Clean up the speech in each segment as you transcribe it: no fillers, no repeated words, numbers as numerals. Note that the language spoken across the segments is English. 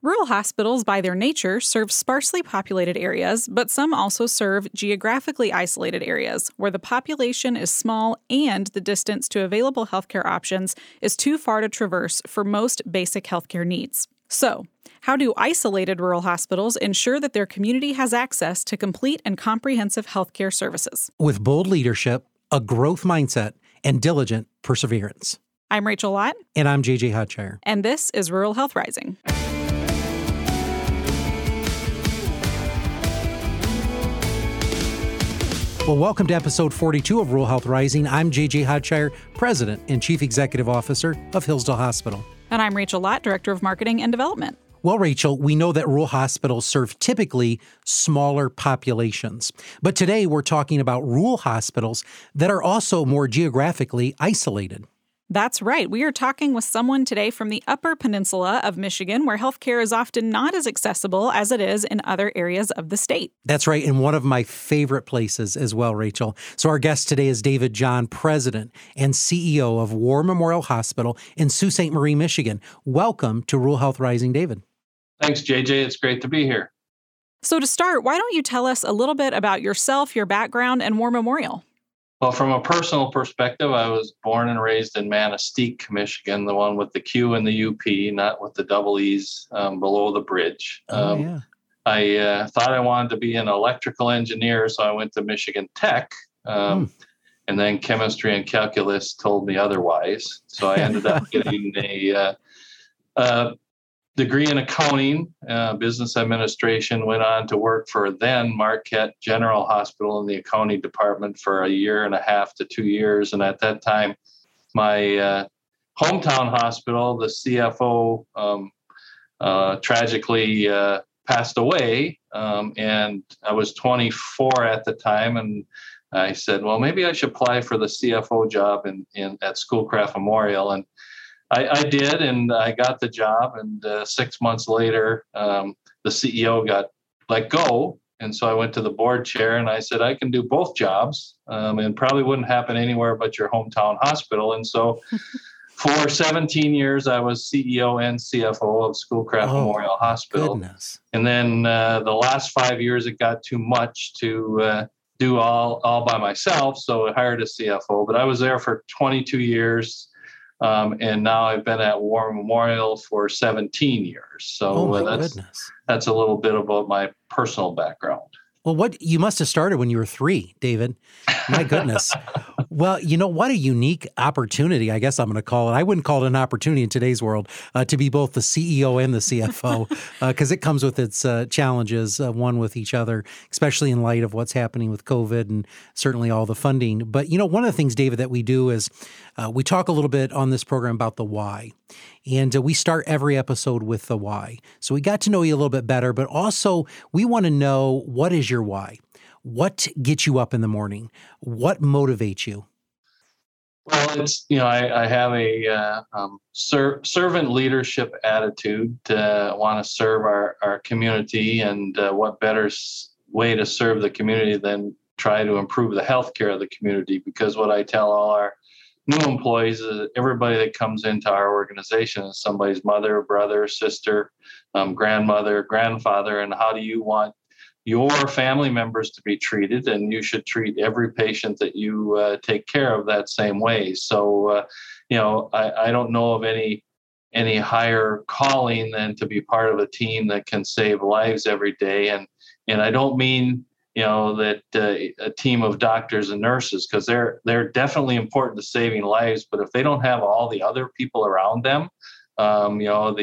Rural hospitals, by their nature, serve sparsely populated areas, but some also serve geographically isolated areas where the population is small and the distance to available healthcare options is too far to traverse for most basic healthcare needs. So, how do isolated rural hospitals ensure that their community has access to complete and comprehensive healthcare services? With bold leadership, a growth mindset, and diligent perseverance. I'm Rachel Lott. And I'm JJ Hodshire. And this is Rural Health Rising. Well, welcome to episode 42 of Rural Health Rising. I'm JJ Hodshire, President and Chief Executive Officer of Hillsdale Hospital. And I'm Rachel Lott, Director of Marketing and Development. Well, Rachel, we know that rural hospitals serve typically smaller populations. But today we're talking about rural hospitals that are also more geographically isolated. That's right. We are talking with someone today from the Upper Peninsula of Michigan, where healthcare is often not as accessible as it is in other areas of the state. That's right, and one of my favorite places as well, Rachel. So our guest today is David John, President and CEO of War Memorial Hospital in Sault Ste. Marie, Michigan. Welcome to Rural Health Rising, David. Thanks, JJ. It's great to be here. So to start, why don't you tell us a little bit about yourself, your background, and War Memorial? Well, from a personal perspective, I was born and raised in Manistique, Michigan, the one with the Q and the UP, not with the double E's below the bridge. I thought I wanted to be an electrical engineer, so I went to Michigan Tech, and then chemistry and calculus told me otherwise. So I ended up getting a degree in accounting, business administration, went on to work for then Marquette General Hospital in the accounting department for a year and a half to 2 years. And at that time, my hometown hospital, the CFO, tragically passed away. And I was 24 at the time. And I said, well, maybe I should apply for the CFO job at Schoolcraft Memorial. And I did, and I got the job, and 6 months later, the CEO got let go, and so I went to the board chair, and I said, I can do both jobs, and probably wouldn't happen anywhere but your hometown hospital, and so for 17 years, I was CEO and CFO of Schoolcraft Memorial Hospital, goodness. And then the last 5 years, it got too much to do all by myself, so I hired a CFO, but I was there for 22 years. And now I've been at War Memorial for 17 years. So that's a little bit about my personal background. Well, what you must have started when you were 3, David. My goodness. Well, you know, what a unique opportunity, I guess I'm going to call it. I wouldn't call it an opportunity in today's world to be both the CEO and the CFO because it comes with its challenges, one with each other, especially in light of what's happening with COVID and certainly all the funding. But, you know, one of the things, David, that we do is we talk a little bit on this program about the why. And we start every episode with the why. So we got to know you a little bit better, but also we want to know, what is your why? What gets you up in the morning? What motivates you? Well, it's, you know, I have a servant leadership attitude. Want to serve our community, and what better way to serve the community than try to improve the healthcare of the community? Because what I tell all our new employees, everybody that comes into our organization is somebody's mother, brother, sister, grandmother, grandfather, and how do you want your family members to be treated? And you should treat every patient that you take care of that same way. So, you know, I don't know of any higher calling than to be part of a team that can save lives every day. And I don't mean, you know, that a team of doctors and nurses, because they're definitely important to saving lives. But if they don't have all the other people around them, you know,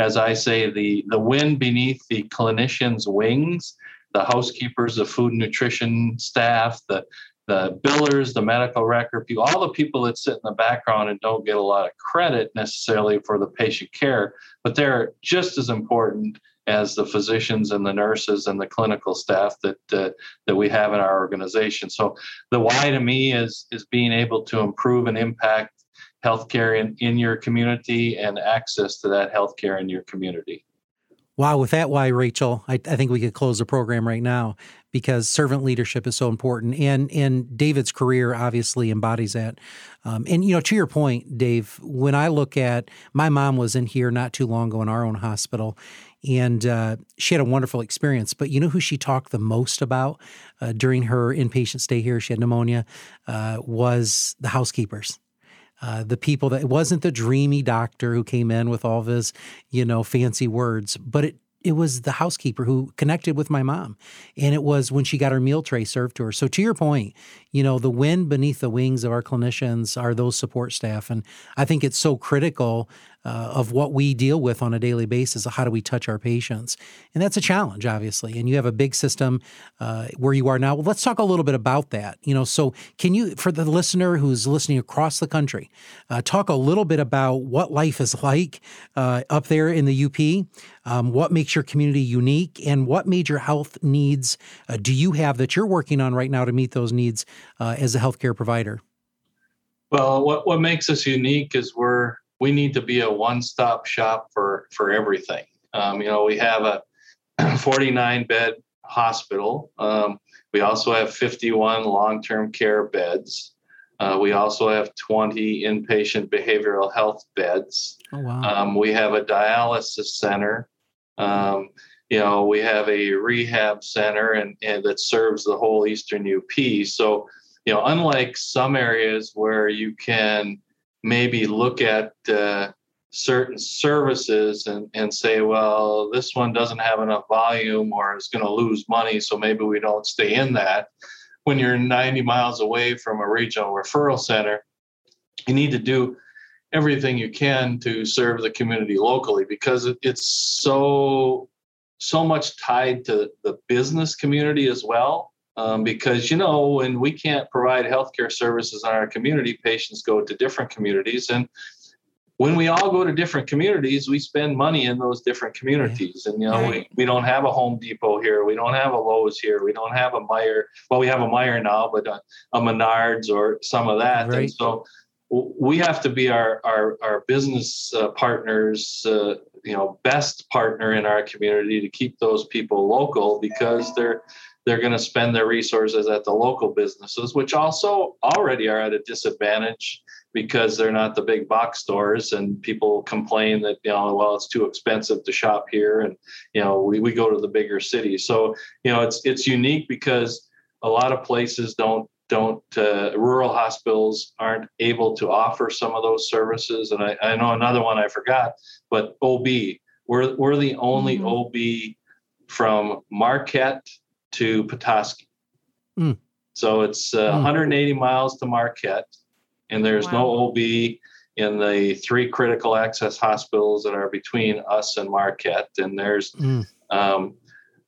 as I say, the wind beneath the clinician's wings, the housekeepers, the food and nutrition staff, the billers, the medical record people, all the people that sit in the background and don't get a lot of credit necessarily for the patient care, but they're just as important as the physicians and the nurses and the clinical staff that we have in our organization. So the why to me is being able to improve and impact healthcare in your community and access to that healthcare in your community. Wow, with that why, Rachel, I think we could close the program right now, because servant leadership is so important. And David's career obviously embodies that. And, you know, to your point, Dave, when I look at, my mom was in here not too long ago in our own hospital, and she had a wonderful experience. But you know who she talked the most about during her inpatient stay here, she had pneumonia, was the housekeepers. The people that, it wasn't the dreamy doctor who came in with all of his, you know, fancy words, but it was the housekeeper who connected with my mom. And it was when she got her meal tray served to her. So to your point, you know, the wind beneath the wings of our clinicians are those support staff. And I think it's so critical of what we deal with on a daily basis. How do we touch our patients? And that's a challenge, obviously. And you have a big system where you are now. Well, let's talk a little bit about that. You know, so can you, for the listener who's listening across the country, talk a little bit about what life is like up there in the UP, what makes your community unique, and what major health needs do you have that you're working on right now to meet those needs as a healthcare provider? Well, what makes us unique is we need to be a one-stop shop for everything. You know, we have a 49-bed hospital. We also have 51 long-term care beds. We also have 20 inpatient behavioral health beds. Oh, wow. We have a dialysis center. You know, we have a rehab center and that serves the whole Eastern UP. So, you know, unlike some areas where you can maybe look at certain services and say, well, this one doesn't have enough volume or is going to lose money, so maybe we don't stay in that. When you're 90 miles away from a regional referral center, you need to do everything you can to serve the community locally, because it's so much tied to the business community as well. Because, you know, when we can't provide healthcare services in our community, patients go to different communities. And when we all go to different communities, we spend money in those different communities. And, you know, we don't have a Home Depot here. We don't have a Lowe's here. We don't have a Meijer. Well, we have a Meijer now, but a Menards or some of that. Right. And so we have to be our business partners, you know, best partner in our community to keep those people local, because they're going to spend their resources at the local businesses, which also already are at a disadvantage because they're not the big box stores, and people complain that, you know, well, it's too expensive to shop here. And, you know, we go to the bigger cities. So, you know, it's unique because a lot of places don't rural hospitals aren't able to offer some of those services. And I know another one I forgot, but OB, we're the only OB from Marquette to Petoskey. Mm. So it's 180 miles to Marquette, and there's no OB in the three critical access hospitals that are between us and Marquette. And there's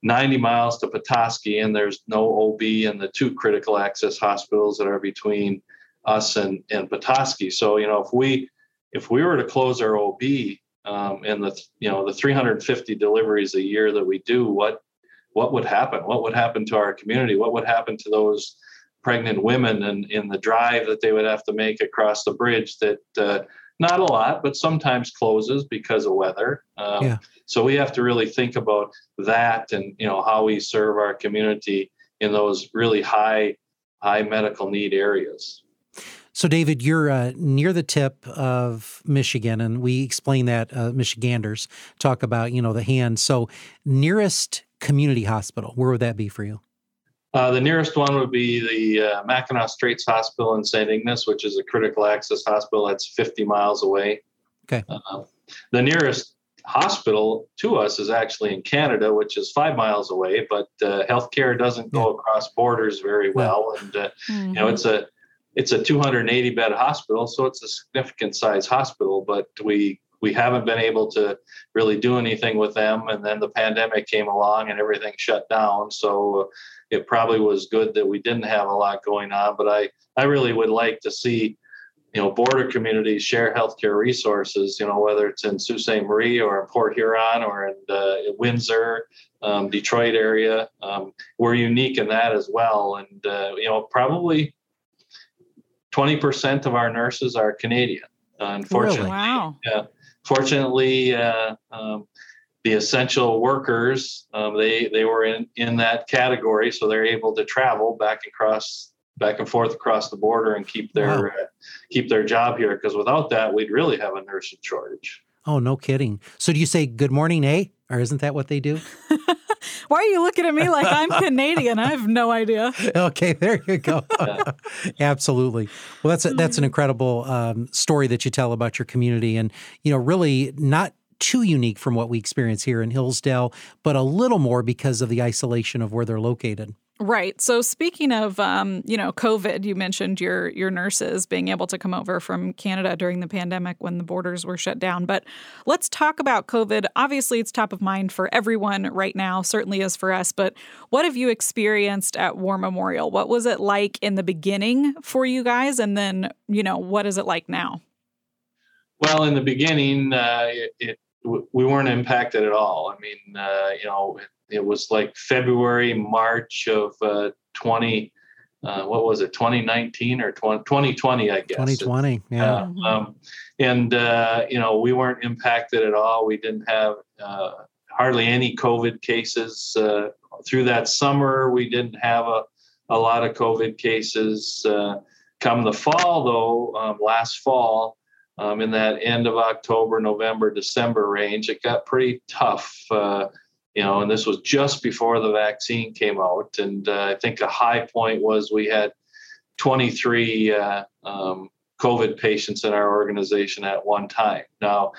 90 miles to Petoskey, and there's no OB in the two critical access hospitals that are between us and Petoskey. So, you know, if we were to close our OB and the 350 deliveries a year that we do, what would happen? What would happen to our community? What would happen to those pregnant women and in the drive that they would have to make across the bridge that not a lot, but sometimes closes because of weather. So we have to really think about that and, you know, how we serve our community in those really high medical need areas. So, David, you're near the tip of Michigan, and we explain that Michiganders talk about, you know, the hand. So nearest community hospital, where would that be for you? The nearest one would be the Mackinac Straits Hospital in Saint Ignace, which is a critical access hospital that's 50 miles away. Okay. The nearest hospital to us is actually in Canada, which is 5 miles away, but healthcare doesn't go across borders very well. And, you know, it's a 280 bed hospital, so it's a significant size hospital, but we haven't been able to really do anything with them. And then the pandemic came along and everything shut down. So it probably was good that we didn't have a lot going on, but I really would like to see, you know, border communities share healthcare resources, you know, whether it's in Sault Ste. Marie or in Port Huron or in Windsor, Detroit area. We're unique in that as well. And, you know, probably 20% of our nurses are Canadian, unfortunately. Really? Wow. Yeah. Fortunately, the essential workers, they were in that category, so they're able to travel back and forth across the border and keep their wow. Keep their job here, because without that, we'd really have a nursing shortage. Oh, no kidding. So do you say good morning, eh? Or isn't that what they do? Why are you looking at me like I'm Canadian? I have no idea. Okay, there you go. Yeah. Absolutely. Well, that's an incredible story that you tell about your community, and really not too unique from what we experience here in Hillsdale, but a little more because of the isolation of where they're located. Right. So speaking of, COVID, you mentioned your nurses being able to come over from Canada during the pandemic when the borders were shut down. But let's talk about COVID. Obviously, it's top of mind for everyone right now, certainly is for us. But what have you experienced at War Memorial? What was it like in the beginning for you guys? And then, what is it like now? Well, in the beginning, we weren't impacted at all. I mean, it was like February, March of 2019 or 2020, I guess. 2020, yeah. We weren't impacted at all. We didn't have hardly any COVID cases. Through that summer, we didn't have a lot of COVID cases. Come the fall, though, last fall, in that end of October, November, December range, it got pretty tough, and this was just before the vaccine came out. And I think the high point was we had 23 COVID patients in our organization at one time. Now,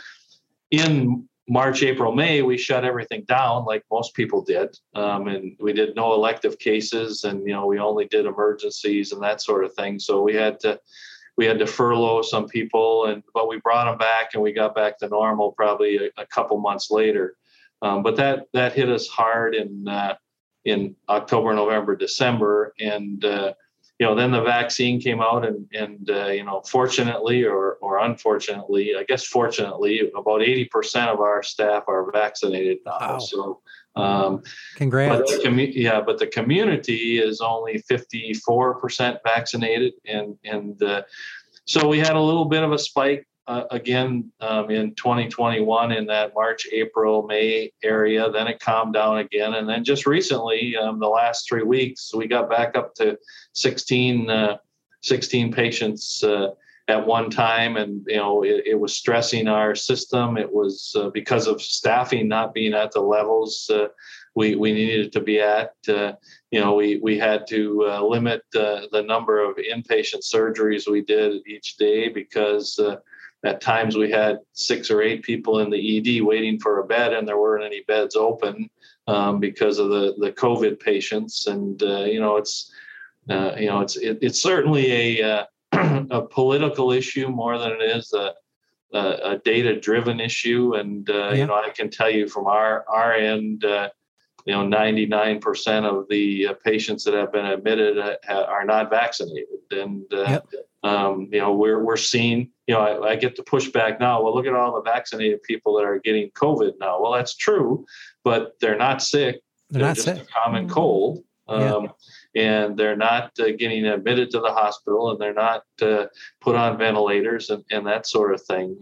in March, April, May, we shut everything down like most people did. And we did no elective cases, and, we only did emergencies and that sort of thing. So we had to furlough some people, but we brought them back, and we got back to normal probably a couple months later. But that hit us hard in October, November, December, and then the vaccine came out, and fortunately or unfortunately, I guess fortunately, about 80% of our staff are vaccinated now. Wow. So. Congrats. But the community is only 54% vaccinated. And so we had a little bit of a spike again in 2021 in that March, April, May area. Then it calmed down again. And then just recently, the last 3 weeks, we got back up to 16 patients at one time. And, it was stressing our system. It was because of staffing not being at the levels we needed to be at. We had to limit the number of inpatient surgeries we did each day, because at times we had 6 or 8 people in the ED waiting for a bed, and there weren't any beds open because of the COVID patients. And, it's certainly a political issue more than it is a data-driven issue. And, I can tell you from our end, 99% of the patients that have been admitted are not vaccinated. And, we're seeing, I get the pushback now. Well, look at all the vaccinated people that are getting COVID now. Well, that's true, but they're not sick. They're not just sick. A common cold. And they're not getting admitted to the hospital, and they're not put on ventilators and that sort of thing.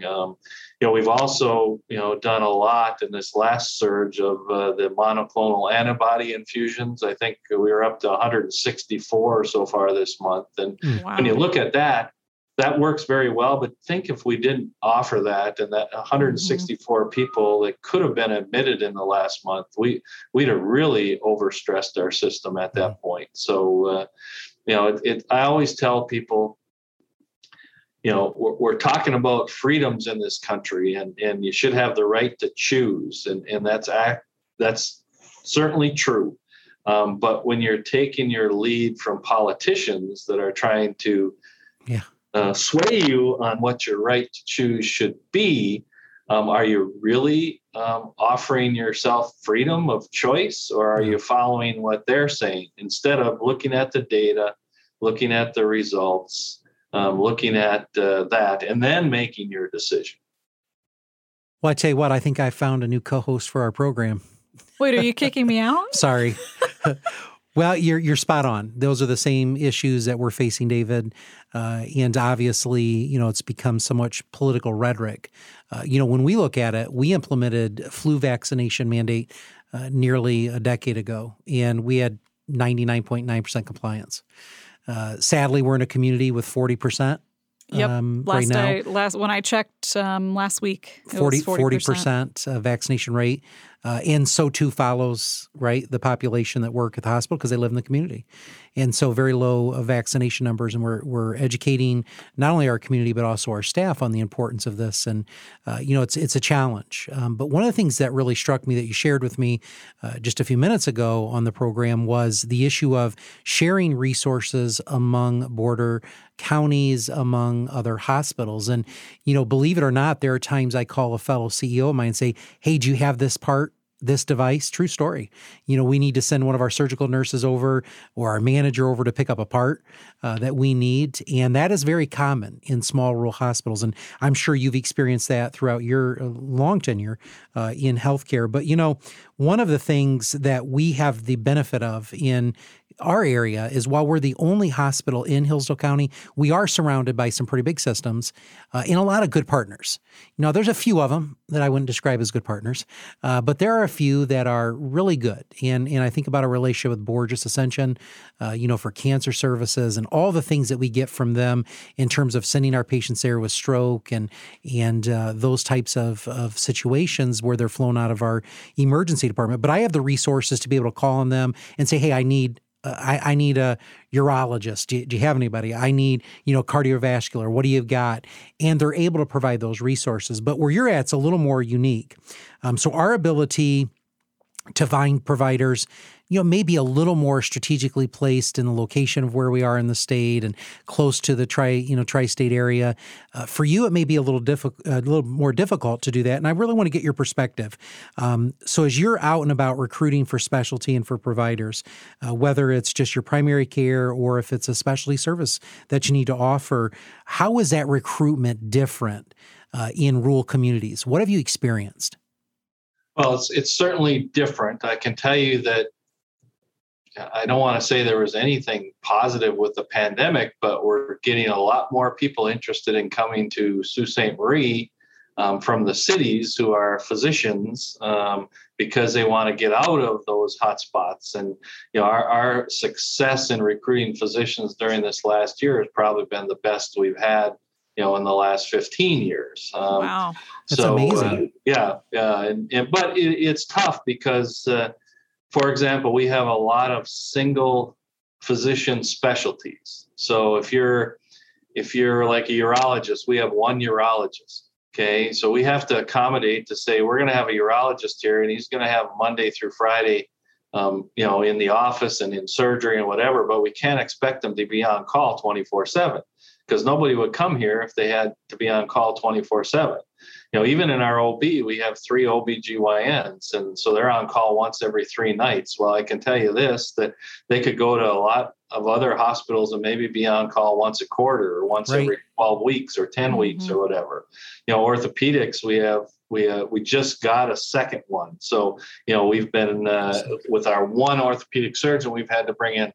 We've also, done a lot in this last surge of the monoclonal antibody infusions. I think we were up to 164 so far this month. And wow. When you look at that, that works very well. But think if we didn't offer that, and that 164 people that could have been admitted in the last month, we'd have really overstressed our system at that point. So, I always tell people, we're talking about freedoms in this country, and you should have the right to choose. And that's certainly true. But when you're taking your lead from politicians that are trying to sway you on what your right to choose should be, are you really offering yourself freedom of choice, or are you following what they're saying instead of looking at the data, looking at the results, looking at that, and then making your decision? Well, I tell you what, I think I found a new co-host for our program. Wait, are you kicking me out? Sorry. Well, you're spot on. Those are the same issues that we're facing, David. And obviously, you know, it's become so much political rhetoric. You know, when we look at it, we implemented flu vaccination mandate nearly a decade ago, and we had 99.9% compliance. Sadly, we're in a community with 40%. Yep. When I checked last week, it 40% vaccination rate. And so too follows, right, the population that work at the hospital because they live in the community. And so very low vaccination numbers. And we're educating not only our community but also our staff on the importance of this. And, you know, it's a challenge. But one of the things that really struck me that you shared with me just a few minutes ago on the program was the issue of sharing resources among border counties, among other hospitals. And, you know, believe it or not, there are times I call a fellow CEO of mine and say, hey, do you have this part? This device, true story. You know, we need to send one of our surgical nurses over or our manager over to pick up a part that we need. And that is very common in small rural hospitals. And I'm sure you've experienced that throughout your long tenure in healthcare. But, you know, one of the things that we have the benefit of in our area is while we're the only hospital in Hillsdale County, we are surrounded by some pretty big systems and a lot of good partners. Now, there's a few of them that I wouldn't describe as good partners, but there are a few that are really good. And I think about our relationship with Borgess Ascension, you know, for cancer services and all the things that we get from them in terms of sending our patients there with stroke and those types of situations where they're flown out of our emergency department. But I have the resources to be able to call on them and say, hey, I need a urologist. Do you have anybody? I need, you know, cardiovascular. What do you got? And they're able to provide those resources. But where you're at, it's a little more unique. So our ability to find providers, you know, maybe a little more strategically placed in the location of where we are in the state and close to the tri-state area. For you, it may be a little more difficult to do that. And I really want to get your perspective. So as you're out and about recruiting for specialty and for providers, whether it's just your primary care or if it's a specialty service that you need to offer, how is that recruitment different in rural communities? What have you experienced? Well, it's certainly different. I can tell you that I don't want to say there was anything positive with the pandemic, but we're getting a lot more people interested in coming to Sault Ste. Marie from the cities who are physicians because they want to get out of those hot spots. And you know, our success in recruiting physicians during this last year has probably been the best we've had, you know, in the last 15 years. Wow, that's amazing. But it's tough because. For example, we have a lot of single physician specialties. So if you're like a urologist, we have one urologist. Okay, so we have to accommodate to say we're going to have a urologist here, and he's going to have Monday through Friday, you know, in the office and in surgery and whatever. But we can't expect them to be on call 24/7 because nobody would come here if they had to be on call 24/7. You know, even in our OB, we have three OBGYNs, and so they're on call once every three nights. Well, I can tell you this, that they could go to a lot of other hospitals and maybe be on call once a quarter or once every 12 weeks or 10 weeks or whatever. You know, orthopedics, we just got a second one. So, you know, we've been with our one orthopedic surgeon, we've had to bring in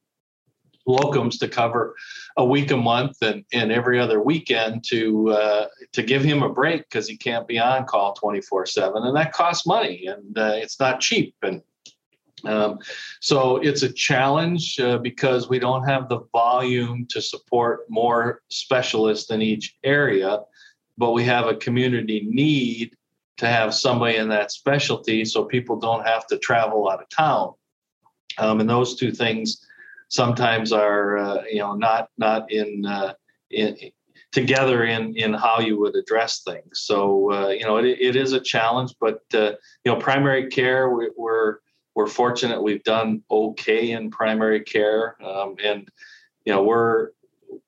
locums to cover a week a month and every other weekend to give him a break because he can't be on call 24/7, and that costs money and it's not cheap. And so it's a challenge because we don't have the volume to support more specialists in each area, but we have a community need to have somebody in that specialty so people don't have to travel out of town. And those two things sometimes are not together in how you would address things. So you know, it is a challenge, but you know, primary care, we're fortunate we've done okay in primary care, and you know, we're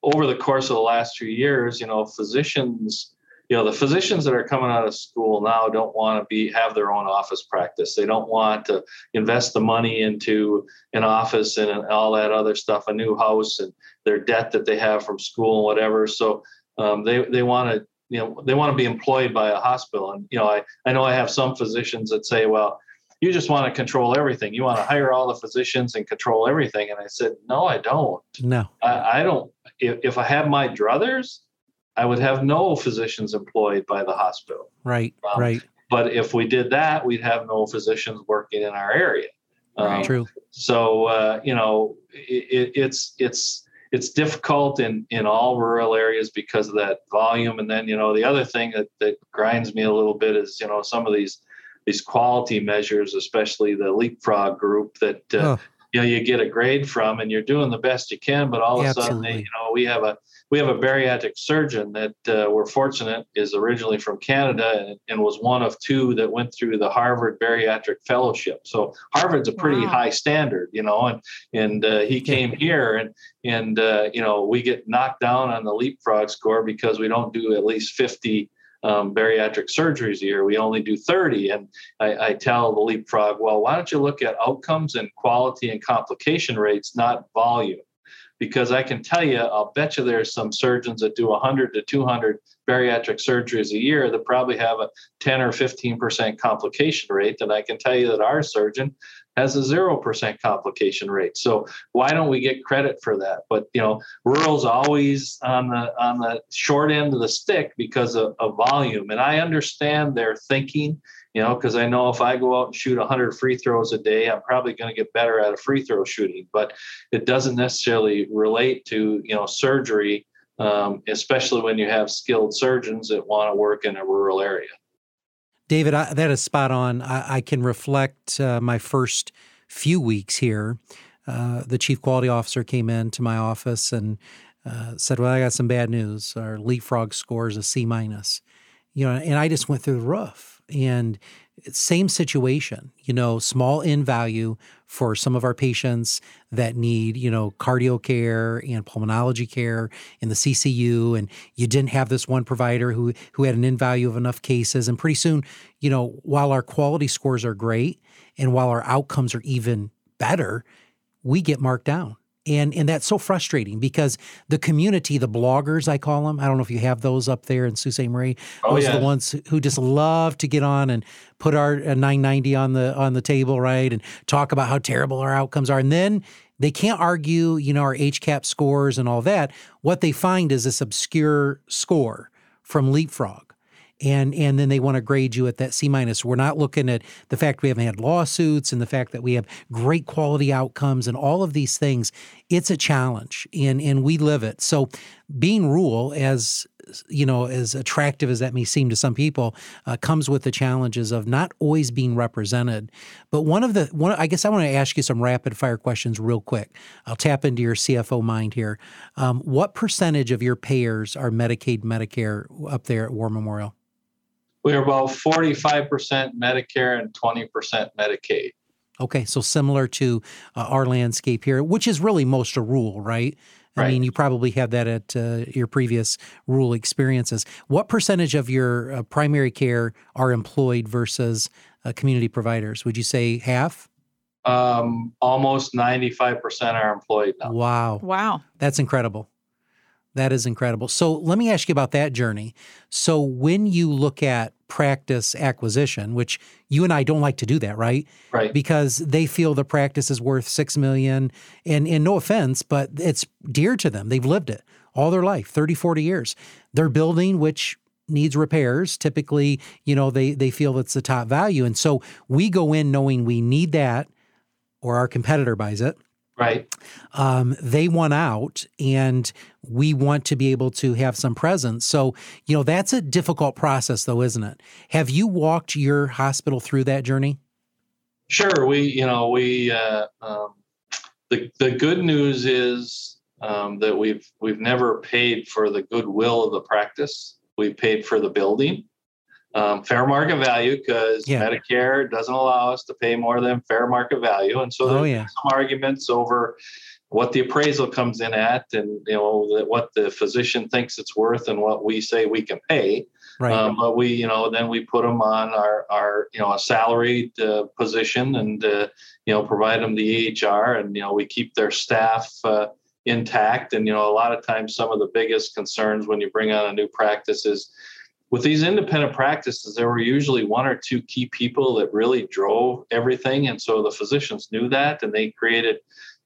over the course of the last few years, you know, physicians, you know, the physicians that are coming out of school now don't want to have their own office practice. They don't want to invest the money into an office and all that other stuff, a new house and their debt that they have from school and whatever. So they want to, you know, they want to be employed by a hospital. And, you know, I know I have some physicians that say, well, you just want to control everything. You want to hire all the physicians and control everything. And I said, no, I don't. No, I don't. If I had my druthers, I would have no physicians employed by the hospital. Right. Right. But if we did that, we'd have no physicians working in our area. True. So, you know, it's difficult in all rural areas because of that volume. And then, you know, the other thing that grinds me a little bit is, you know, some of these quality measures, especially the Leapfrog group that, you know, you get a grade from and you're doing the best you can, but all of a sudden, you know, we have a bariatric surgeon that we're fortunate is originally from Canada and was one of two that went through the Harvard Bariatric Fellowship. So Harvard's a pretty high standard, you know, and he came here and you know, we get knocked down on the Leapfrog score because we don't do at least 50 bariatric surgeries a year. We only do 30. And I tell the Leapfrog, well, why don't you look at outcomes and quality and complication rates, not volume? Because I can tell you, I'll bet you there's some surgeons that do 100 to 200 bariatric surgeries a year that probably have a 10 or 15% complication rate. And I can tell you that our surgeon has a 0% complication rate. So why don't we get credit for that? But, you know, rural's always on the short end of the stick because of volume. And I understand their thinking, you know, because I know if I go out and shoot 100 free throws a day, I'm probably going to get better at a free throw shooting, but it doesn't necessarily relate to, you know, surgery, especially when you have skilled surgeons that want to work in a rural area. David, that is spot on. I can reflect my first few weeks here. The chief quality officer came into my office and said, well, I got some bad news. Our Leapfrog score is a C-. You know, and I just went through the roof. And same situation, you know, small N value for some of our patients that need, you know, cardio care and pulmonology care in the CCU. And you didn't have this one provider who had an N value of enough cases. And pretty soon, you know, while our quality scores are great and while our outcomes are even better, we get marked down. And that's so frustrating because the community, the bloggers, I call them, I don't know if you have those up there in Sault Ste. Marie. Those are the ones who just love to get on and put our 990 on the table, right, and talk about how terrible our outcomes are. And then they can't argue, you know, our HCAP scores and all that. What they find is this obscure score from Leapfrog. And then they want to grade you at that C-. We're not looking at the fact we haven't had lawsuits and the fact that we have great quality outcomes and all of these things. It's a challenge, and we live it. So being rural, as you know, as attractive as that may seem to some people, comes with the challenges of not always being represented. But I guess I want to ask you some rapid fire questions real quick. I'll tap into your CFO mind here. What percentage of your payers are Medicaid, Medicare up there at War Memorial? We're about 45% Medicare and 20% Medicaid. Okay, so similar to our landscape here, which is really most a rural, right? I mean, you probably had that at your previous rural experiences. What percentage of your primary care are employed versus community providers? Would you say half? Almost 95% are employed now. Wow. That's incredible. That is incredible. So let me ask you about that journey. So when you look at practice acquisition, which you and I don't like to do that, right? Right. Because they feel the practice is worth $6 million. And no offense, but it's dear to them. They've lived it all their life, 30, 40 years. Their building, which needs repairs, typically, you know, they feel it's the top value. And so we go in knowing we need that, or our competitor buys it. Right. They want out, and we want to be able to have some presence. So, you know, that's a difficult process, though, isn't it? Have you walked your hospital through that journey? Sure. The good news is that we've never paid for the goodwill of the practice. We paid for the building. Fair market value, because Medicare doesn't allow us to pay more than fair market value. And so there's some arguments over what the appraisal comes in at, and, you know, what the physician thinks it's worth and what we say we can pay. Right. But we, you know, then we put them on our you know, a salaried position, and, you know, provide them the EHR, and, you know, we keep their staff intact. And, you know, a lot of times some of the biggest concerns when you bring on a new practice is, With these independent practices, there were usually one or two key people that really drove everything. And so the physicians knew that, and they created,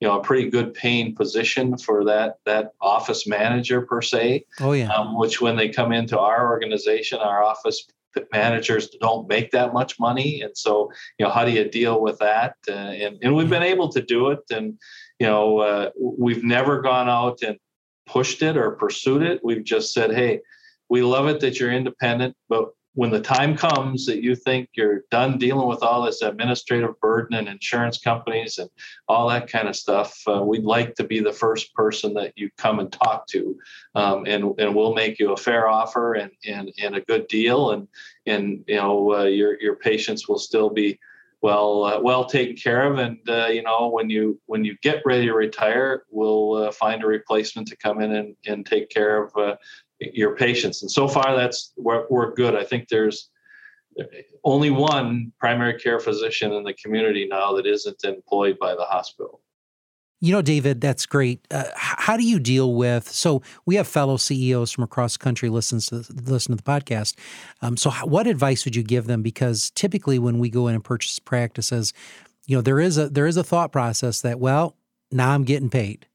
you know, a pretty good paying position for that office manager per se. Oh, yeah. Which when they come into our organization, our office managers don't make that much money. And so, you know, how do you deal with that? And we've been able to do it. And, you know, we've never gone out and pushed it or pursued it. We've just said, hey, we love it that you're independent, but when the time comes that you think you're done dealing with all this administrative burden and insurance companies and all that kind of stuff, we'd like to be the first person that you come and talk to, and we'll make you a fair offer and a good deal, and you know, your patients will still be well taken care of, and you know, when you get ready to retire, we'll find a replacement to come in and take care of your patients. And so far, that's we're good. I think there's only one primary care physician in the community now that isn't employed by the hospital. You know, David, that's great. How do you deal with, so we have fellow CEOs from across the country listen to the podcast. So what advice would you give them? Because typically when we go in and purchase practices, you know, there is a thought process that, well, now I'm getting paid.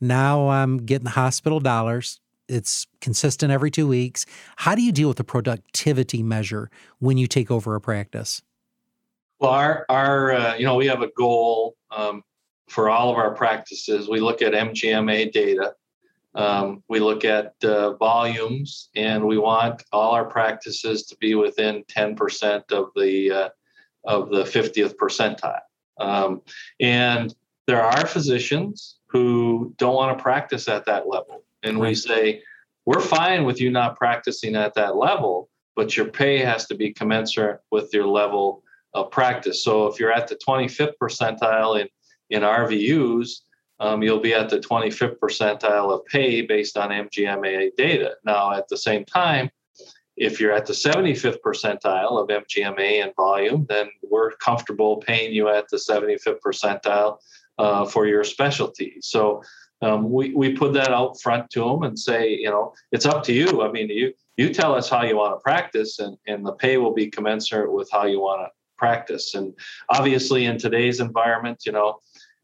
Now I'm getting the hospital dollars. It's consistent every 2 weeks. How do you deal with the productivity measure when you take over a practice? Well, our you know, we have a goal for all of our practices. We look at MGMA data. We look at volumes, and we want all our practices to be within 10% of the 50th percentile. And there are physicians who don't want to practice at that level. And we say, we're fine with you not practicing at that level, but your pay has to be commensurate with your level of practice. So if you're at the 25th percentile in RVUs, you'll be at the 25th percentile of pay based on MGMA data. Now, at the same time, if you're at the 75th percentile of MGMA in volume, then we're comfortable paying you at the 75th percentile for your specialty. So we put that out front to them and say, you know, it's up to you. I mean, you tell us how you want to practice, and the pay will be commensurate with how you want to practice. And obviously in today's environment, you know,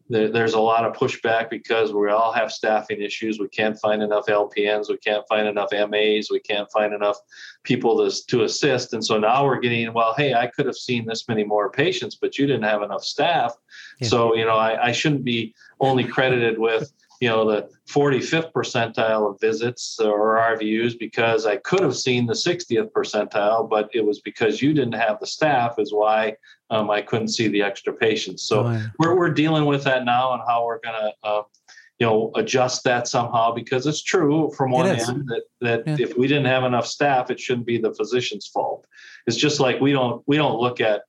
there's a lot of pushback because we all have staffing issues. We can't find enough LPNs. We can't find enough MAs. We can't find enough people to assist. And so now we're getting, well, hey, I could have seen this many more patients, but you didn't have enough staff. Yeah. So, you know, I shouldn't be only credited with, you know, the 45th percentile of visits or RVUs, because I could have seen the 60th percentile, but it was because you didn't have the staff is why I couldn't see the extra patients. So we're dealing with that now, and how we're going to, you know, adjust that somehow, because it's true from one end that if we didn't have enough staff, it shouldn't be the physician's fault. It's just like we don't look at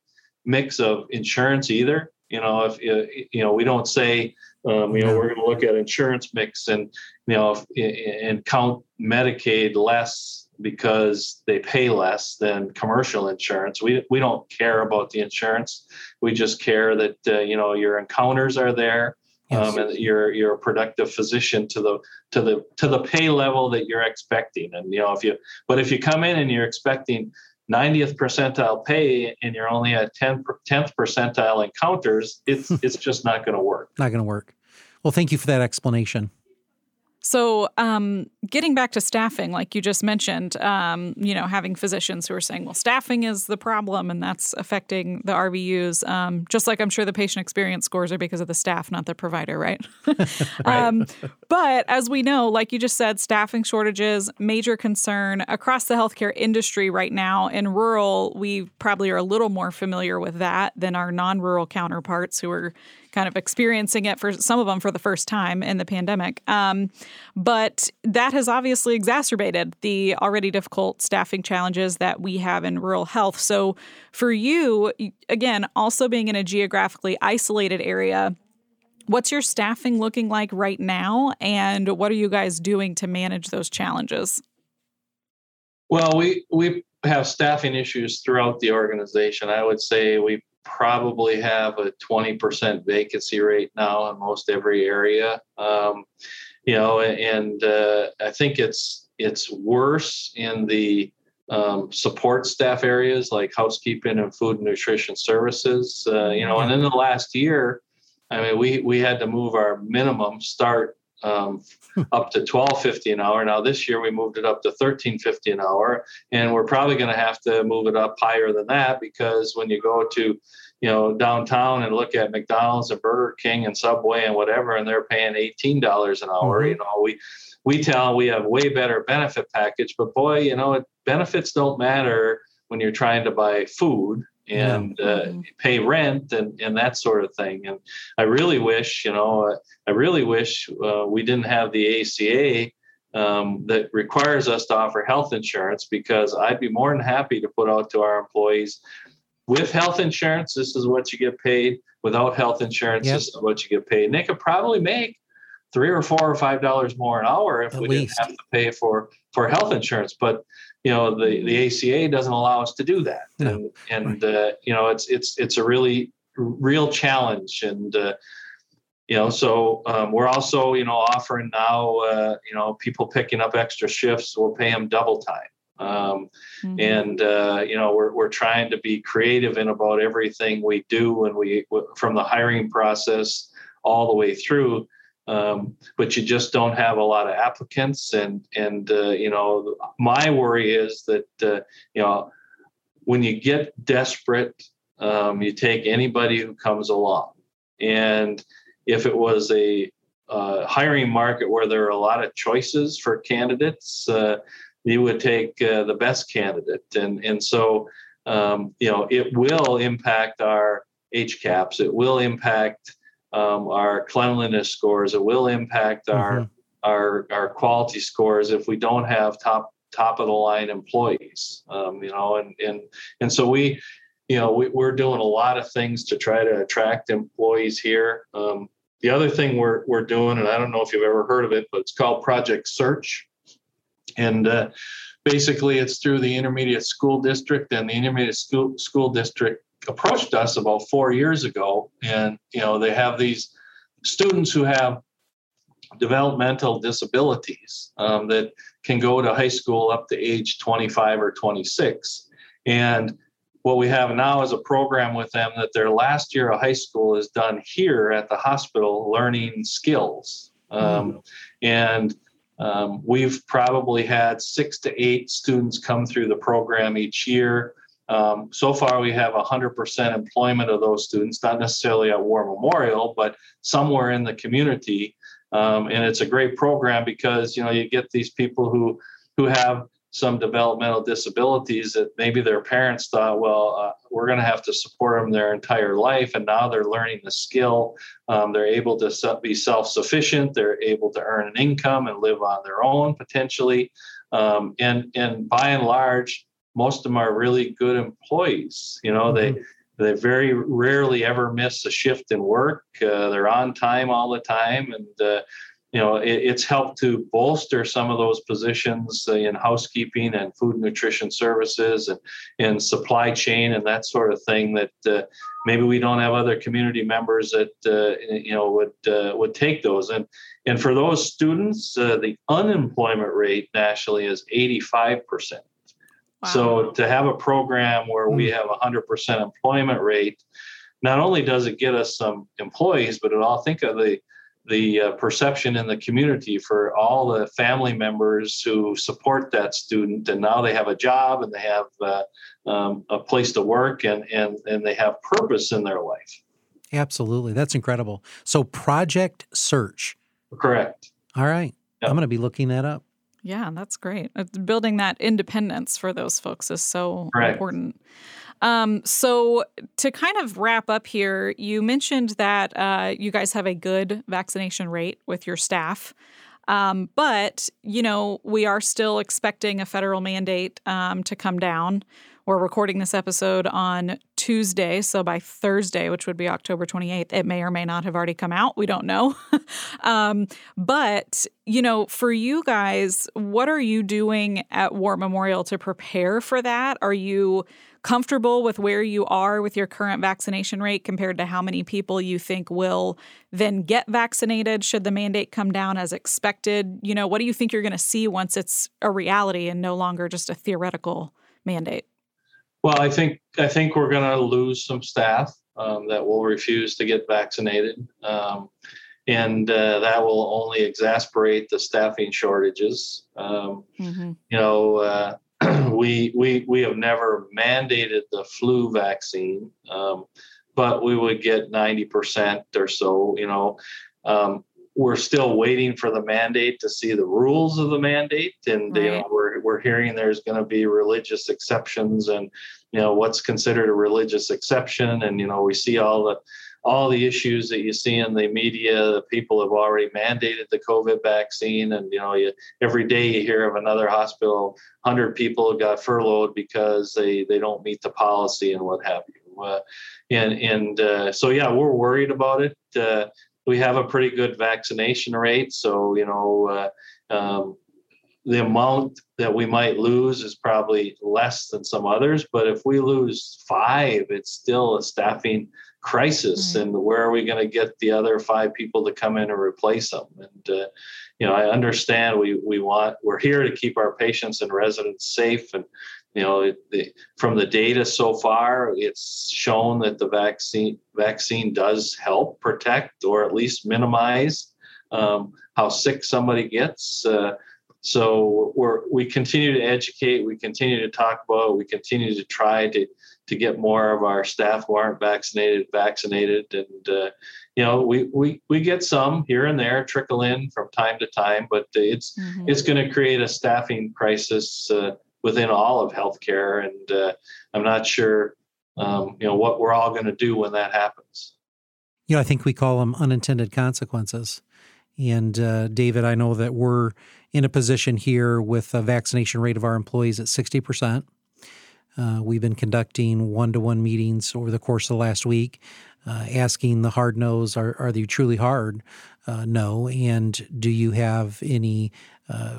mix of insurance either. You know, if you know, we don't say, you know, we're going to look at insurance mix and, you know, and count Medicaid less because they pay less than commercial insurance. We don't care about the insurance. We just care that, you know, your encounters are there, and that you're a productive physician to the pay level that you're expecting. And, you know, if you come in and you're expecting 90th percentile pay and you're only at 10th percentile encounters, it's just not going to work. Not going to work. Well, thank you for that explanation. So getting back to staffing, like you just mentioned, you know, having physicians who are saying, well, staffing is the problem and that's affecting the RVUs, just like I'm sure the patient experience scores are because of the staff, not the provider, right? But as we know, like you just said, staffing shortages, major concern across the healthcare industry right now. In rural, we probably are a little more familiar with that than our non-rural counterparts who are kind of experiencing it, for some of them for the first time in the pandemic. But that has obviously exacerbated the already difficult staffing challenges that we have in rural health. So for you, again, also being in a geographically isolated area, what's your staffing looking like right now? And what are you guys doing to manage those challenges? Well, we have staffing issues throughout the organization. I would say we probably have a 20% vacancy rate now in most every area. You know, and I think it's worse in the support staff areas like housekeeping and food and nutrition services, and in the last year, I mean, we had to move our minimum start up to $12.50 an hour. Now this year we moved it up to $13.50 an hour, and we're probably going to have to move it up higher than that, because when you go to, downtown and look at McDonald's and Burger King and Subway and whatever, and they're paying $18 an hour, we have way better benefit package, but boy, benefits don't matter when you're trying to buy food and pay rent and that sort of thing. And I really wish we didn't have the ACA that requires us to offer health insurance, because I'd be more than happy to put out to our employees, with health insurance, this is what you get paid. Without health insurance, this is what you get paid. And they could probably make $3 or $4 or $5 more an hour if we didn't have to pay for health insurance. But the ACA doesn't allow us to do that. No. It's a really real challenge. And we're also offering now people picking up extra shifts, we'll pay them double time. We're trying to be creative in about everything we do, and we from the hiring process all the way through. But you just don't have a lot of applicants, and my worry is that when you get desperate, you take anybody who comes along. And if it was a hiring market where there are a lot of choices for candidates, you would take the best candidate. And so it will impact our HCAPs. It will impact our cleanliness scores. It will impact our quality scores if we don't have top of the line employees. So we're doing a lot of things to try to attract employees here. The other thing we're doing, and I don't know if you've ever heard of it, but it's called Project Search. And basically, it's through the Intermediate School District, and the Intermediate School District approached us about 4 years ago. And, they have these students who have developmental disabilities that can go to high school up to age 25 or 26. And what we have now is a program with them that their last year of high school is done here at the hospital, learning skills. We've probably had 6 to 8 students come through the program each year. So far, we have 100% employment of those students, not necessarily at War Memorial, but somewhere in the community. And it's a great program because, you get these people who have some developmental disabilities that maybe their parents thought, we're going to have to support them their entire life. And now they're learning the skill. They're able to be self-sufficient. They're able to earn an income and live on their own potentially. And by and large, most of them are really good employees. They very rarely ever miss a shift in work. They're on time all the time. And, it's helped to bolster some of those positions in housekeeping and food and nutrition services and supply chain and that sort of thing that maybe we don't have other community members that, would take those. And for those students, the unemployment rate nationally is 85%. Wow. So to have a program where we have 100% employment rate, not only does it get us some employees, but think of the perception in the community for all the family members who support that student, and now they have a job and they have a place to work and they have purpose in their life. Absolutely. That's incredible. So Project Search. Correct. All right. Yep. I'm going to be looking that up. Yeah, that's great. Building that independence for those folks is so important. So to kind of wrap up here, you mentioned that you guys have a good vaccination rate with your staff. But, we are still expecting a federal mandate to come down. We're recording this episode on Tuesday, so by Thursday, which would be October 28th, it may or may not have already come out. We don't know. But, for you guys, what are you doing at War Memorial to prepare for that? Are you comfortable with where you are with your current vaccination rate compared to how many people you think will then get vaccinated should the mandate come down as expected? You know, what do you think you're going to see once it's a reality and no longer just a theoretical mandate? Well, I think we're going to lose some staff that will refuse to get vaccinated. And that will only exacerbate the staffing shortages. We have never mandated the flu vaccine, but we would get 90% or so. We're still waiting for the mandate to see the rules of the mandate, and we're hearing there's going to be religious exceptions, and what's considered a religious exception, and we see all the issues that you see in the media. The people have already mandated the COVID vaccine. And, every day you hear of another hospital, 100 people got furloughed because they don't meet the policy and what have you. So we're worried about it. We have a pretty good vaccination rate. So, the amount that we might lose is probably less than some others. But if we lose 5, it's still a staffing crisis, and where are we going to get the other 5 people to come in and replace them? And I understand we're here to keep our patients and residents safe, and from the data so far, it's shown that the vaccine does help protect or at least minimize how sick somebody gets. So we continue to educate, we continue to talk about it, we continue to try to get more of our staff who aren't vaccinated. And, we get some here and there trickle in from time to time, but it's going to create a staffing crisis within all of healthcare. And I'm not sure, what we're all going to do when that happens. I think we call them unintended consequences. And David, I know that we're in a position here with a vaccination rate of our employees at 60%. We've been conducting one-to-one meetings over the course of the last week, asking the hard no's, are they truly hard? No. And do you have any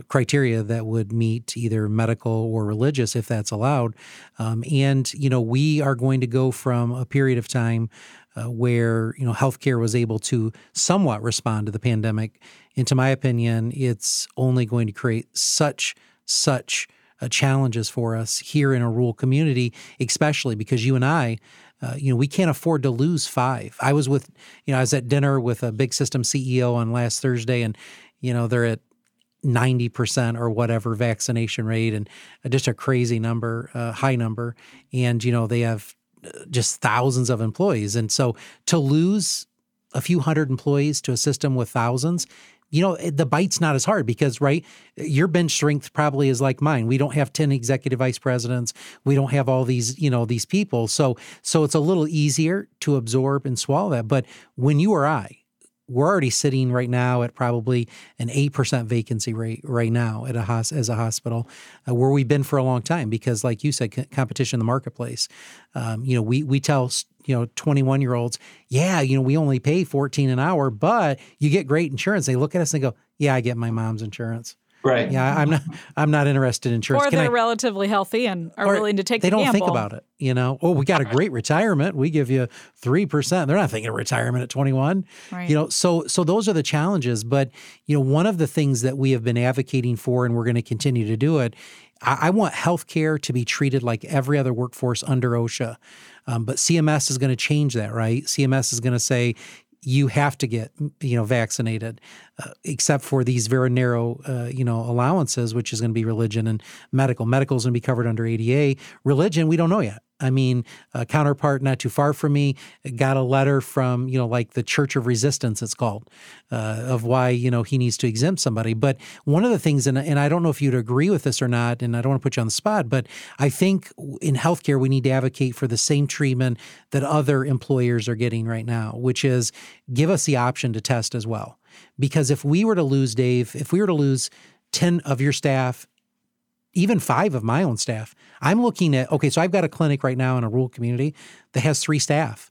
criteria that would meet either medical or religious, if that's allowed? And we are going to go from a period of time where, healthcare was able to somewhat respond to the pandemic. And to my opinion, it's only going to create such challenges for us here in a rural community, especially because you and I, we can't afford to lose 5. I was with, I was at dinner with a big system CEO on last Thursday, and, they're at 90% or whatever vaccination rate, and just a crazy number, high number. And, they have just thousands of employees. And so to lose a few hundred employees to a system with thousands, the bite's not as hard because, right, your bench strength probably is like mine. We don't have 10 executive vice presidents. We don't have all these, these people. So it's a little easier to absorb and swallow that. But when you or I, we're already sitting right now at probably an 8% vacancy rate right now as a hospital, where we've been for a long time because, like you said, competition in the marketplace. We tell 21-year-olds, we only pay $14 an hour, but you get great insurance. They look at us and they go, yeah, I get my mom's insurance. Right. Yeah, I'm not interested in insurance. Or they're relatively healthy and are willing to take the gamble. They don't think about it, Oh, we got a great retirement. We give you 3%. They're not thinking of retirement at 21. Right. So those are the challenges. But, one of the things that we have been advocating for, and we're going to continue to do it, I want healthcare to be treated like every other workforce under OSHA. But CMS is going to change that, right? CMS is going to say, you have to get, vaccinated, except for these very narrow, allowances, which is going to be religion and medical. Medical is going to be covered under ADA. Religion, we don't know yet. I mean, a counterpart not too far from me got a letter from, the Church of Resistance, it's called, of why, he needs to exempt somebody. But one of the things, and I don't know if you'd agree with this or not, and I don't want to put you on the spot, but I think in healthcare, we need to advocate for the same treatment that other employers are getting right now, which is give us the option to test as well. Because if we were to lose, Dave, 10 of your staff, even 5 of my own staff, I'm looking at, so I've got a clinic right now in a rural community that has 3 staff.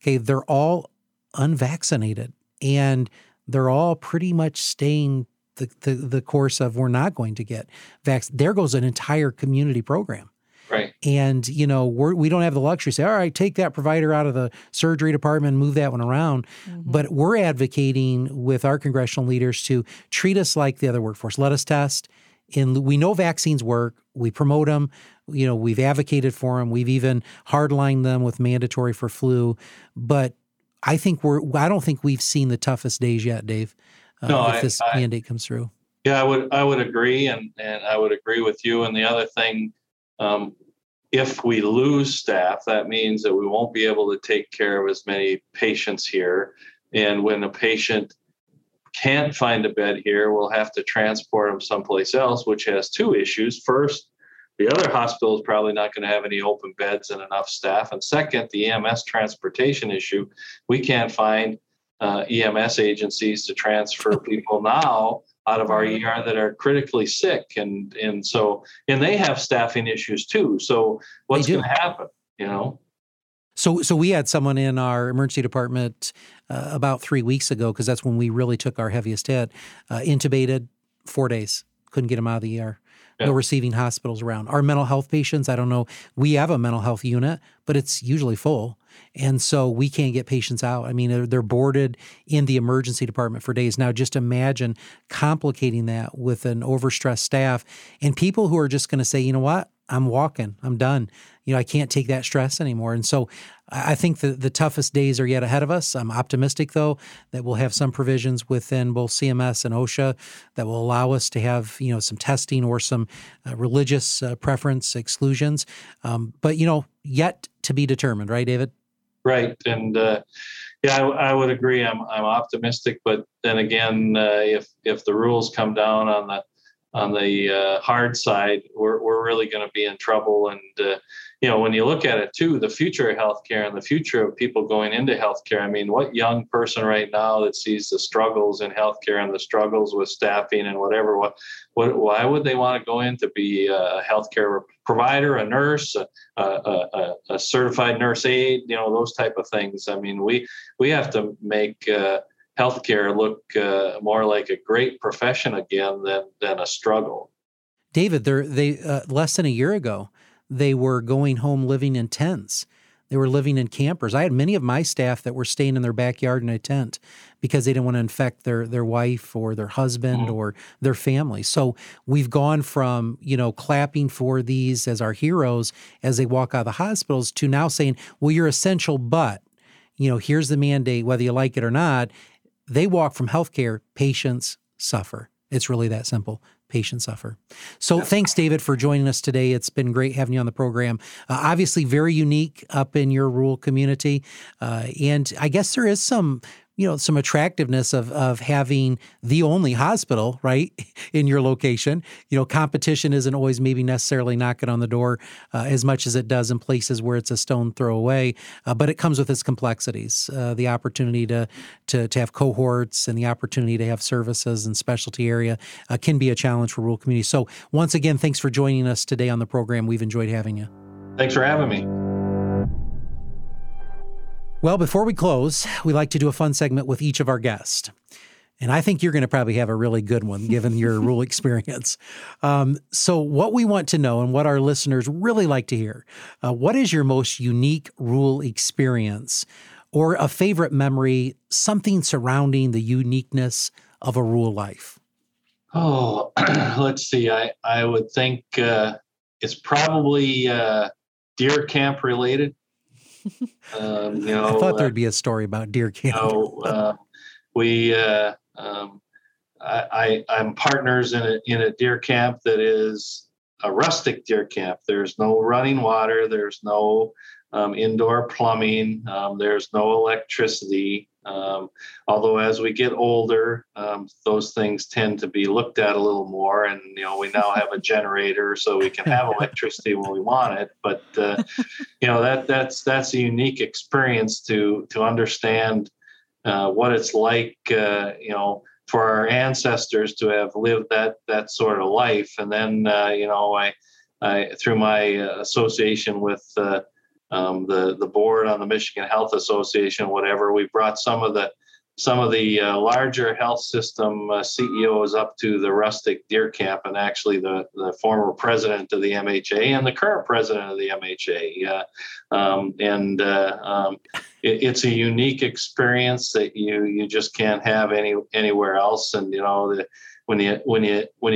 Okay, they're all unvaccinated, and they're all pretty much staying the course of we're not going to get vaccinated. There goes an entire community program. Right. And, you know, we don't have the luxury to say, all right, take that provider out of the surgery department and move that one around. Mm-hmm. But we're advocating with our congressional leaders to treat us like the other workforce. Let us test. And we know vaccines work. We promote them. You know, we've advocated for them. We've even hardlined them with mandatory for flu. But I think I don't think we've seen the toughest days yet, Dave, if this mandate comes through. Yeah, I would agree. And I would agree with you. And the other thing, if we lose staff, that means that we won't be able to take care of as many patients here. And when a patient can't find a bed here, we'll have to transport them someplace else, which has two issues. First, the other hospital is probably not going to have any open beds and enough staff. And second, the EMS transportation issue. We can't find EMS agencies to transfer people now out of our ER that are critically sick. And so they have staffing issues too. So what's going to happen, you know? So we had someone in our emergency department about 3 weeks ago, because that's when we really took our heaviest hit, intubated 4 days, couldn't get him out of the ER. Yeah. No receiving hospitals around. Our mental health patients, I don't know, we have a mental health unit, but it's usually full. And so we can't get patients out. I mean, they're boarded in the emergency department for days. Now, just imagine complicating that with an overstressed staff and people who are just going to say, you know what? I'm walking. I'm done. You know, I can't take that stress anymore. And so I think the toughest days are yet ahead of us. I'm optimistic, though, that we'll have some provisions within both CMS and OSHA that will allow us to have, you know, some testing or some religious preference exclusions. But, you know, yet to be determined. Right, David? Right. And, I would agree. I'm optimistic. But then again, if the rules come down on the hard side, we're really going to be in trouble. And, you know, when you look at it too, the future of healthcare and the future of people going into healthcare, I mean, what young person right now that sees the struggles in healthcare and the struggles with staffing and whatever, why would they want to go in to be a healthcare provider, a nurse, a certified nurse aide, you know, those type of things. I mean, we have to make, healthcare look more like a great profession again than a struggle. David, they less than a year ago, they were going home living in tents. They were living in campers. I had many of my staff that were staying in their backyard in a tent because they didn't want to infect their wife or their husband or their family. So we've gone from, you know, clapping for these as our heroes as they walk out of the hospitals to now saying, well, you're essential, but, you know, here's the mandate, whether you like it or not. They walk from healthcare, patients suffer. It's really that simple. Patients suffer. So thanks, David, for joining us today. It's been great having you on the program. Obviously very unique up in your rural community. And I guess there is some, you know, some attractiveness of having the only hospital, right, in your location. You know, competition isn't always maybe necessarily knocking on the door as much as it does in places where it's a stone throw away. But it comes with its complexities, the opportunity to have cohorts and the opportunity to have services and specialty area can be a challenge for rural communities. So once again, thanks for joining us today on the program. We've enjoyed having you. Thanks for having me. Well, before we close, we like to do a fun segment with each of our guests. And I think you're going to probably have a really good one, given your rural experience. So what we want to know and what our listeners really like to hear, what is your most unique rural experience or a favorite memory, something surrounding the uniqueness of a rural life? Oh, let's see. I would think it's probably deer camp related. You know, I thought there'd be a story about deer camp. You know, I'm partners in a deer camp that is a rustic deer camp. There's no running water. There's no indoor plumbing. There's no electricity. Although as we get older, those things tend to be looked at a little more, and you know we now have a generator, so we can have electricity when we want it. But you know that's a unique experience to understand what it's like, you know, for our ancestors to have lived that sort of life. And then you know I through my association with the board on the Michigan Health Association, whatever, we brought some of the some of the larger health system CEOs up to the rustic deer camp, and actually the former president of the MHA and the current president of the MHA. It's a unique experience that you just can't have anywhere else. And you know, when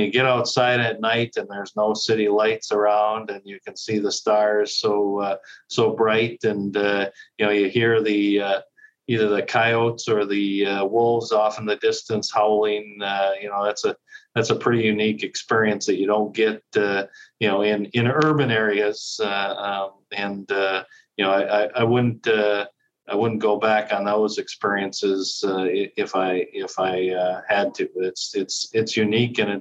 you get outside at night and there's no city lights around and you can see the stars so bright, and you hear the either the coyotes or the wolves off in the distance howling. That's a pretty unique experience that you don't get, in urban areas. I wouldn't go back on those experiences if I had to. It's unique, and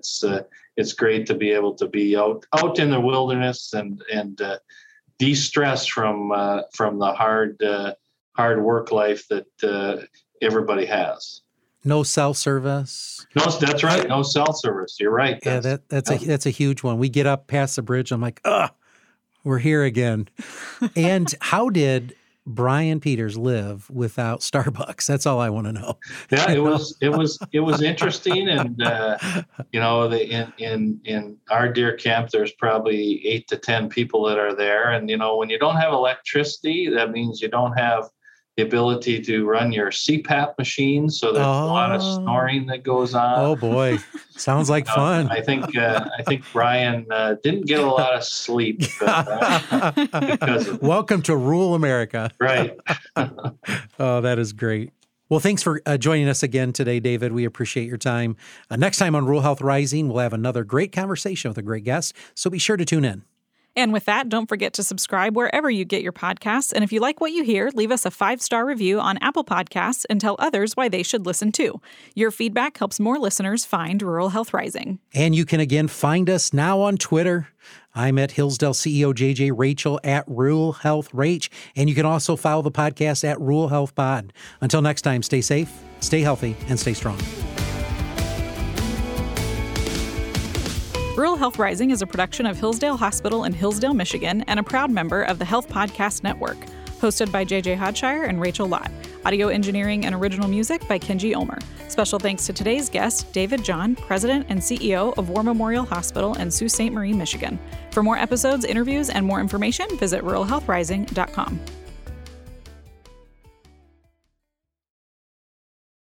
it's great to be able to be out in the wilderness and de-stress from the hard work life that everybody has. No cell service. No, that's right. No cell service. You're right. Yeah, that's a huge one. We get up past the bridge. I'm like, we're here again. And how did Brian Peters live without Starbucks? That's all I want to know. Yeah, it was interesting, and in our deer camp, there's probably 8 to 10 people that are there, and when you don't have electricity, that means you don't have the ability to run your CPAP machine, so there's a lot of snoring that goes on. Oh boy, sounds like fun. I think Brian didn't get a lot of sleep because of welcome to rural America. Right. Oh, that is great. Well, thanks for joining us again today, David. We appreciate your time. Next time on Rural Health Rising, we'll have another great conversation with a great guest. So be sure to tune in. And with that, don't forget to subscribe wherever you get your podcasts. And if you like what you hear, leave us a 5-star review on Apple Podcasts and tell others why they should listen too. Your feedback helps more listeners find Rural Health Rising. And you can again find us now on Twitter. I'm at Hillsdale CEO JJ Rachel at Rural Health Rach. And you can also follow the podcast at Rural Health Pod. Until next time, stay safe, stay healthy, and stay strong. Rural Health Rising is a production of Hillsdale Hospital in Hillsdale, Michigan, and a proud member of the Health Podcast Network, hosted by JJ Hodshire and Rachel Lott. Audio engineering and original music by Kenji Ulmer. Special thanks to today's guest, David John, President and CEO of War Memorial Hospital in Sault Ste. Marie, Michigan. For more episodes, interviews, and more information, visit ruralhealthrising.com.